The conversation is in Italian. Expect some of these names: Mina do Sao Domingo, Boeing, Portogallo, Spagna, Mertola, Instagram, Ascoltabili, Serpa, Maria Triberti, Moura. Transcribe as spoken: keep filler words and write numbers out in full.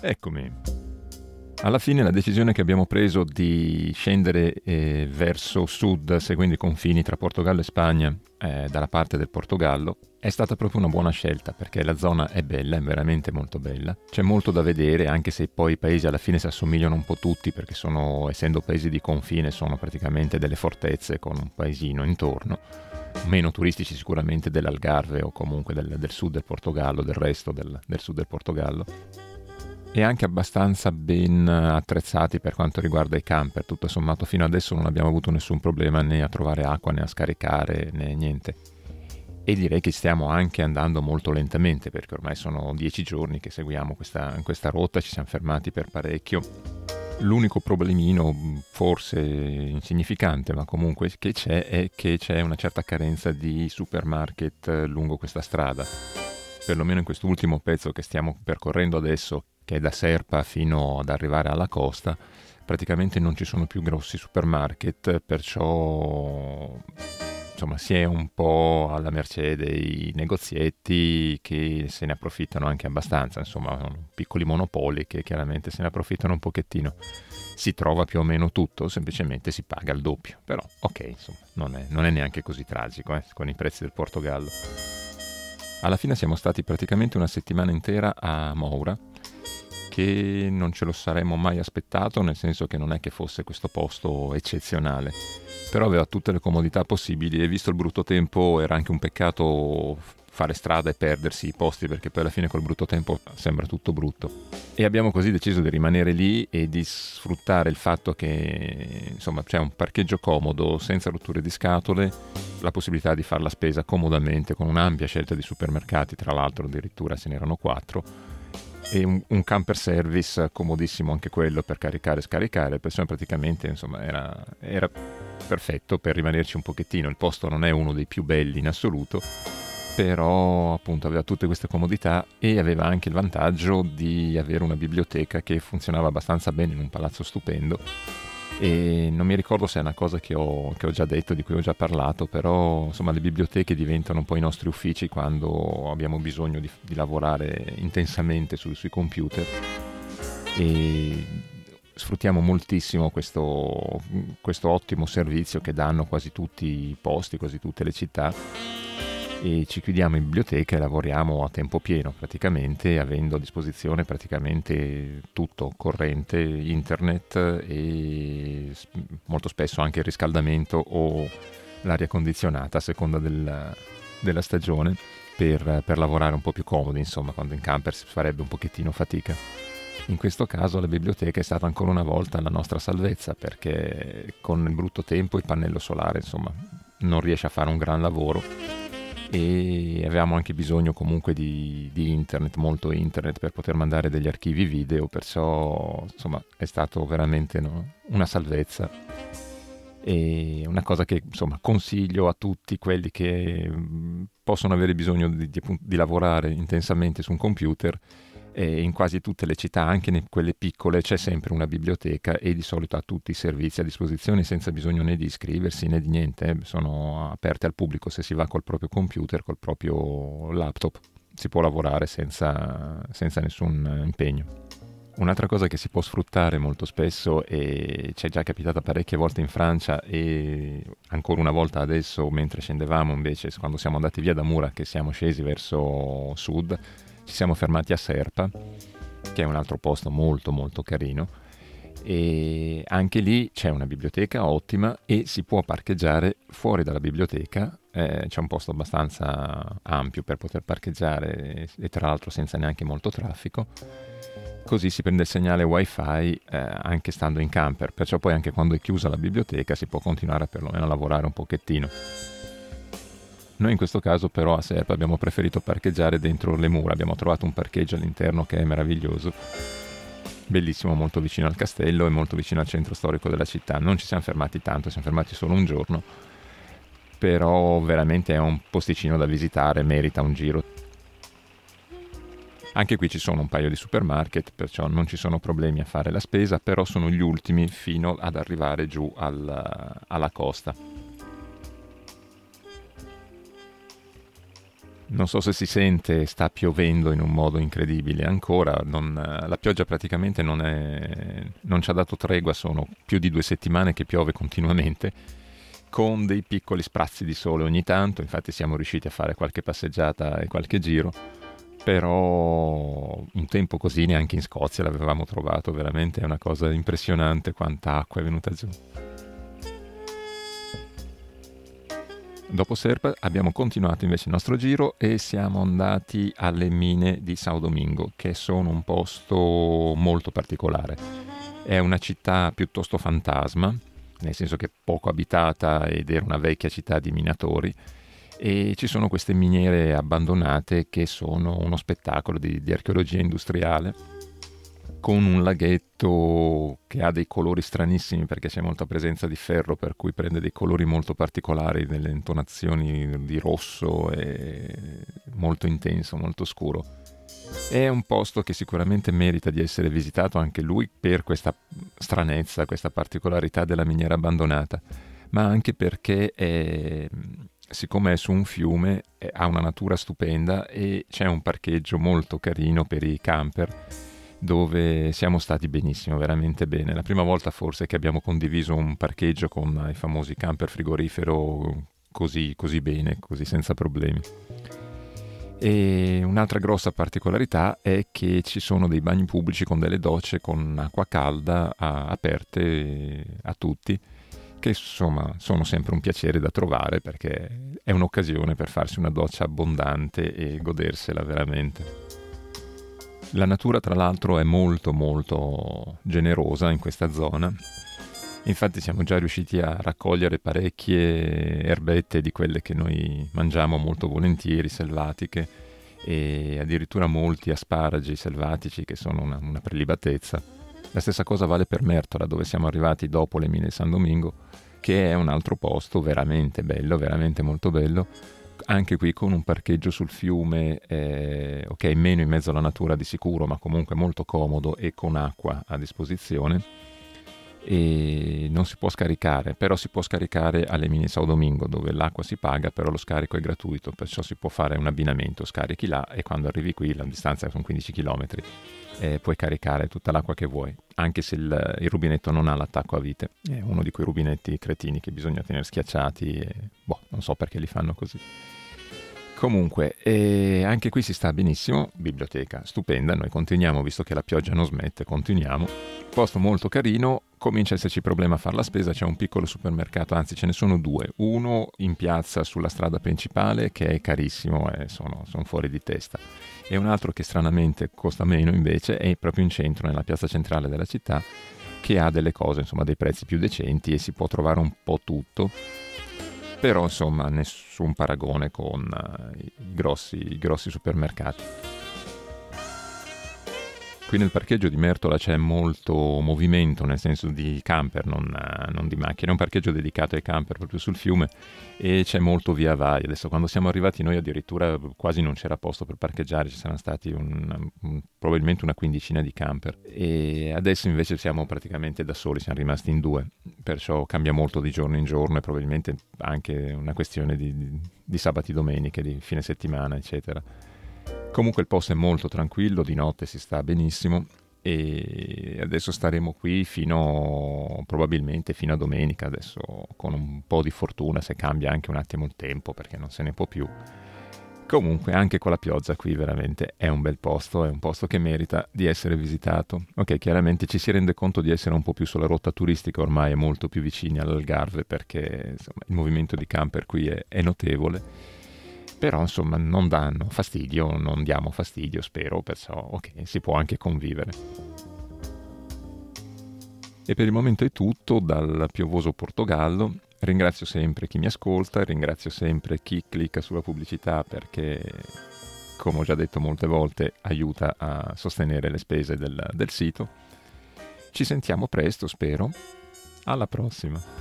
Eccomi. Alla fine la decisione che abbiamo preso di scendere eh, verso sud, seguendo i confini tra Portogallo e Spagna, eh, dalla parte del Portogallo, è stata proprio una buona scelta, perché la zona è bella, è veramente molto bella, c'è molto da vedere, anche se poi i paesi alla fine si assomigliano un po' tutti, perché sono, essendo paesi di confine, sono praticamente delle fortezze con un paesino intorno, meno turistici sicuramente dell'Algarve o comunque del, del sud del Portogallo, del resto del, del sud del Portogallo, e anche abbastanza ben attrezzati per quanto riguarda i camper. Tutto sommato fino adesso non abbiamo avuto nessun problema né a trovare acqua né a scaricare né niente. E direi che stiamo anche andando molto lentamente, perché ormai sono dieci giorni che seguiamo questa, questa rotta, ci siamo fermati per parecchio. L'unico problemino, forse insignificante, ma comunque che c'è, è che c'è una certa carenza di supermarket lungo questa strada. Perlomeno in quest'ultimo pezzo che stiamo percorrendo adesso, che è da Serpa fino ad arrivare alla costa, praticamente non ci sono più grossi supermarket, perciò... insomma si è un po' alla mercé dei negozietti che se ne approfittano anche abbastanza, insomma piccoli monopoli che chiaramente se ne approfittano un pochettino. Si trova più o meno tutto, semplicemente si paga il doppio, però ok, insomma non è, non è neanche così tragico eh, con i prezzi del Portogallo. Alla fine siamo stati praticamente una settimana intera a Moura, che non ce lo saremmo mai aspettato, nel senso che non è che fosse questo posto eccezionale, però aveva tutte le comodità possibili e visto il brutto tempo era anche un peccato fare strada e perdersi i posti, perché poi alla fine col brutto tempo sembra tutto brutto, e abbiamo così deciso di rimanere lì e di sfruttare il fatto che insomma c'è un parcheggio comodo senza rotture di scatole, la possibilità di fare la spesa comodamente con un'ampia scelta di supermercati, tra l'altro addirittura se ne erano quattro, e un, un camper service comodissimo anche quello per caricare e scaricare, perciò praticamente insomma era, era perfetto per rimanerci un pochettino. Il posto non è uno dei più belli in assoluto, però appunto aveva tutte queste comodità e aveva anche il vantaggio di avere una biblioteca che funzionava abbastanza bene in un palazzo stupendo, e non mi ricordo se è una cosa che ho, che ho già detto, di cui ho già parlato, però insomma le biblioteche diventano un po' i nostri uffici quando abbiamo bisogno di, di lavorare intensamente su, sui computer, e sfruttiamo moltissimo questo, questo ottimo servizio che danno quasi tutti i posti, quasi tutte le città, e ci chiudiamo in biblioteca e lavoriamo a tempo pieno praticamente, avendo a disposizione praticamente tutto, corrente, internet e molto spesso anche il riscaldamento o l'aria condizionata a seconda della, della stagione, per, per lavorare un po' più comodi, insomma, quando in camper si farebbe un pochettino fatica. In questo caso la biblioteca è stata ancora una volta la nostra salvezza, perché con il brutto tempo il pannello solare insomma non riesce a fare un gran lavoro, e avevamo anche bisogno comunque di, di internet, molto internet, per poter mandare degli archivi video, perciò insomma è stato veramente no, una salvezza, e una cosa che insomma consiglio a tutti quelli che possono avere bisogno di, di, di lavorare intensamente su un computer. E in quasi tutte le città, anche in quelle piccole, c'è sempre una biblioteca, e di solito ha tutti i servizi a disposizione senza bisogno né di iscriversi né di niente, sono aperte al pubblico. Se si va col proprio computer, col proprio laptop, si può lavorare senza, senza nessun impegno. Un'altra cosa che si può sfruttare molto spesso, e ci è già capitata parecchie volte in Francia e ancora una volta adesso mentre scendevamo, invece quando siamo andati via da Moura, che siamo scesi verso sud, ci siamo fermati a Serpa, che è un altro posto molto molto carino, e anche lì c'è una biblioteca ottima e si può parcheggiare fuori dalla biblioteca, eh, c'è un posto abbastanza ampio per poter parcheggiare, e tra l'altro senza neanche molto traffico, così si prende il segnale wifi eh, anche stando in camper, perciò poi anche quando è chiusa la biblioteca si può continuare perlomeno a lavorare un pochettino. Noi in questo caso però a Serpa abbiamo preferito parcheggiare dentro le mura, abbiamo trovato un parcheggio all'interno che è meraviglioso, bellissimo, molto vicino al castello e molto vicino al centro storico della città. Non ci siamo fermati tanto, siamo fermati solo un giorno, però veramente è un posticino da visitare, merita un giro. Anche qui ci sono un paio di supermarket, perciò non ci sono problemi a fare la spesa, però sono gli ultimi fino ad arrivare giù al, alla costa. Non so se si sente, sta piovendo in un modo incredibile ancora, non, la pioggia praticamente non, è, non ci ha dato tregua, sono più di due settimane che piove continuamente, con dei piccoli sprazzi di sole ogni tanto, infatti siamo riusciti a fare qualche passeggiata e qualche giro, però un tempo così neanche in Scozia l'avevamo trovato, veramente è una cosa impressionante quanta acqua è venuta giù. Dopo Serpa abbiamo continuato invece il nostro giro e siamo andati alle mine di Sao Domingo, che sono un posto molto particolare. È una città piuttosto fantasma, nel senso che è poco abitata ed era una vecchia città di minatori, e ci sono queste miniere abbandonate che sono uno spettacolo di, di archeologia industriale, con un laghetto che ha dei colori stranissimi perché c'è molta presenza di ferro, per cui prende dei colori molto particolari, delle intonazioni di rosso, e molto intenso, molto scuro. È un posto che sicuramente merita di essere visitato anche lui per questa stranezza, questa particolarità della miniera abbandonata, ma anche perché è, siccome è su un fiume, è, ha una natura stupenda e c'è un parcheggio molto carino per i camper, dove siamo stati benissimo, veramente bene. La prima volta forse che abbiamo condiviso un parcheggio con i famosi camper frigorifero così, così bene, così senza problemi. E un'altra grossa particolarità è che ci sono dei bagni pubblici con delle docce con acqua calda a, aperte a tutti, che insomma sono sempre un piacere da trovare perché è un'occasione per farsi una doccia abbondante e godersela veramente. La natura tra l'altro è molto molto generosa in questa zona, infatti siamo già riusciti a raccogliere parecchie erbette di quelle che noi mangiamo molto volentieri, selvatiche, e addirittura molti asparagi selvatici che sono una, una prelibatezza. La stessa cosa vale per Mertola, dove siamo arrivati dopo le mine di San Domingo, che è un altro posto veramente bello, veramente molto bello, anche qui con un parcheggio sul fiume, eh, ok, meno in mezzo alla natura di sicuro, ma comunque molto comodo e con acqua a disposizione, e non si può scaricare, però si può scaricare alle mine Sao Domingo, dove l'acqua si paga, però lo scarico è gratuito, perciò si può fare un abbinamento, scarichi là e quando arrivi qui, la distanza sono quindici chilometri, eh, puoi caricare tutta l'acqua che vuoi, anche se il, il rubinetto non ha l'attacco a vite, è uno di quei rubinetti cretini che bisogna tenere schiacciati e, boh, non so perché li fanno così. Comunque, eh, anche qui si sta benissimo, biblioteca stupenda, noi continuiamo, visto che la pioggia non smette, continuiamo. Posto molto carino, comincia a esserci problema a fare la spesa, c'è un piccolo supermercato, anzi ce ne sono due, uno in piazza sulla strada principale che è carissimo, eh, sono, sono fuori di testa, e un altro che stranamente costa meno invece è proprio in centro, nella piazza centrale della città, che ha delle cose, insomma, dei prezzi più decenti e si può trovare un po' tutto. Però insomma nessun paragone con uh, i, grossi, i grossi supermercati. Qui nel parcheggio di Mertola c'è molto movimento, nel senso di camper, non, uh, non di macchine, è un parcheggio dedicato ai camper proprio sul fiume e c'è molto via vai. Adesso quando siamo arrivati noi addirittura quasi non c'era posto per parcheggiare, ci saranno stati un, un, probabilmente una quindicina di camper, e adesso invece siamo praticamente da soli, siamo rimasti in due, perciò cambia molto di giorno in giorno e probabilmente anche una questione di, di, di sabati, domeniche, di fine settimana eccetera. Comunque il posto è molto tranquillo, di notte si sta benissimo e adesso staremo qui fino probabilmente fino a domenica, adesso con un po' di fortuna se cambia anche un attimo il tempo perché non se ne può più. Comunque anche con la pioggia qui veramente è un bel posto, è un posto che merita di essere visitato. Ok, chiaramente ci si rende conto di essere un po' più sulla rotta turistica ormai, è molto più vicini all'Algarve perché insomma, il movimento di camper qui è, è notevole. Però insomma non danno fastidio, non diamo fastidio spero, perciò ok, si può anche convivere. E per il momento è tutto dal piovoso Portogallo, ringrazio sempre chi mi ascolta, ringrazio sempre chi clicca sulla pubblicità perché, come ho già detto molte volte, aiuta a sostenere le spese del, del sito. Ci sentiamo presto, spero, alla prossima!